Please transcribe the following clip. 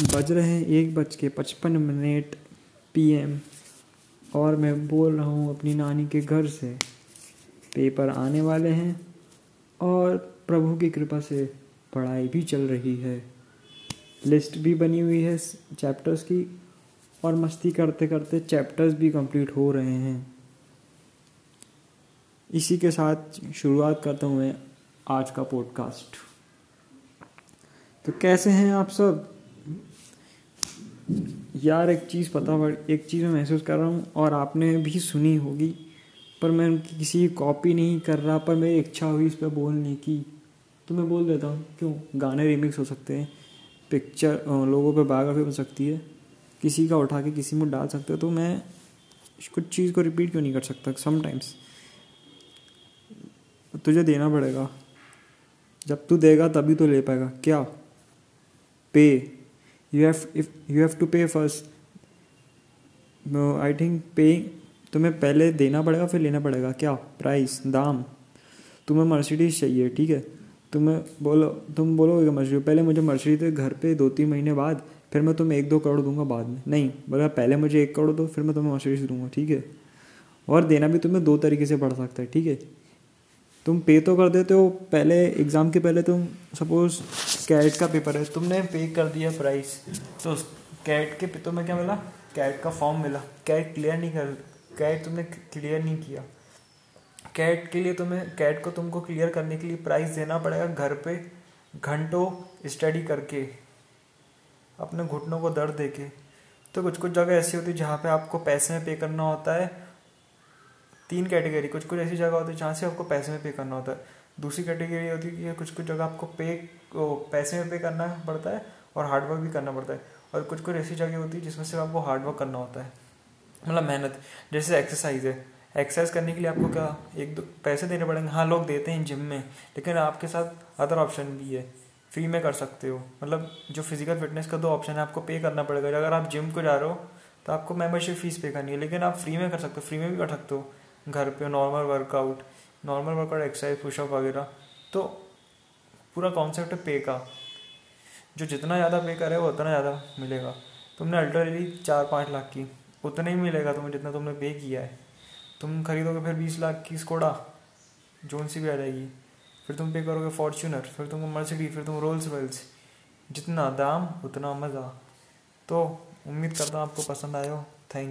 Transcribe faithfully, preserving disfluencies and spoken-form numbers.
बज रहे हैं एक बज के पचपन मिनट पीएम और मैं बोल रहा हूँ अपनी नानी के घर से। पेपर आने वाले हैं और प्रभु की कृपा से पढ़ाई भी चल रही है, लिस्ट भी बनी हुई है चैप्टर्स की और मस्ती करते करते चैप्टर्स भी कंप्लीट हो रहे हैं। इसी के साथ शुरुआत करता हूँ मैं आज का पॉडकास्ट। तो कैसे हैं आप सब यार? एक चीज़ पता एक चीज़ मैं महसूस कर रहा हूँ और आपने भी सुनी होगी, पर मैं उनकी किसी कॉपी नहीं कर रहा, पर मेरी इच्छा हुई इस पर बोलने की तो मैं बोल देता हूँ। क्यों? गाने रीमिक्स हो सकते हैं, पिक्चर लोगों पे बायोग्राफी हो सकती है, किसी का उठा के किसी में डाल सकते हो, तो मैं कुछ चीज़ को रिपीट क्यों नहीं कर सकता? समटाइम्स तुझे देना पड़ेगा, जब तू देगा तभी तो ले पाएगा। क्या pay you have if you have to pay first, I think pay तुम्हें पहले देना पड़ेगा फिर लेना पड़ेगा। क्या प्राइस? दाम। तुम्हें मर्सिडीज़ चाहिए, ठीक है, तुम्हें बोलो तुम बोलोगे मर्सिडीज़, पहले मुझे मर्सिडीज़ घर पे दो तीन महीने बाद, फिर मैं तुम्हें एक दो करोड़ दूंगा बाद में। नहीं बोला पहले मुझे एक करोड़ दो फिर मैं तुम्हें मर्सिडीज़ दूंगा, ठीक है। और देना भी तुम्हें दो तरीके से पड़ सकता है, ठीक है। तुम पे तो कर देते हो पहले, एग्ज़ाम के पहले तुम सपोज कैट का पेपर है, तुमने पे कर दिया प्राइस, तो कैट के तो में क्या मिला? कैट का फॉर्म मिला। कैट क्लियर नहीं कर कैट तुमने क्लियर नहीं किया, कैट के लिए तुम्हें कैट को तुमको क्लियर करने के लिए प्राइस देना पड़ेगा घर पे घंटों स्टडी करके, अपने घुटनों को दर्द दे के। तो कुछ कुछ जगह ऐसी होती है जहाँ पे आपको पैसे में पे करना होता है, तीन कैटेगरी, कुछ कुछ ऐसी जगह होती है जहाँ से आपको पैसे में पे करना होता है, दूसरी कैटेगरी होती है कि कुछ कुछ जगह आपको पे पैसे में पे करना पड़ता है और हार्डवर्क भी करना पड़ता है, और कुछ कुछ ऐसी जगह होती है जिसमें सिर्फ आपको हार्डवर्क करना होता है, मतलब मेहनत। जैसे एक्सरसाइज है, एक्सरसाइज करने के लिए आपको क्या एक दो पैसे देने पड़ेंगे, हाँ लोग देते हैं जिम में, लेकिन आपके साथ अदर ऑप्शन भी है, फ्री में कर सकते हो। मतलब जो फिजिकल फिटनेस का दो ऑप्शन है, आपको पे करना पड़ेगा, अगर आप जिम को जा रहे हो तो आपको मेम्बरशिप फीस पे करनी है, लेकिन आप फ्री में कर सकते हो, फ्री में भी कर सकते हो घर पे normal workout normal workout exercise pushup वगैरह। तो पूरा कॉन्सेप्ट है पे का, जो जितना ज़्यादा पे करे वो उतना ज़्यादा मिलेगा। तुमने अल्टरली चार पाँच लाख की, उतना ही मिलेगा तुम्हें जितना तुमने पे किया है। तुम खरीदोगे फिर बीस लाख की स्कोडा जोन सी भी आ जाएगी, फिर तुम पे करोगे फॉर्च्यूनर, फिर तुमको मर्सिडीज, फिर तुम रोल्स रॉयल्स। जितना दाम उतना मज़ा। तो उम्मीद करता हूँ आपको पसंद आया हो।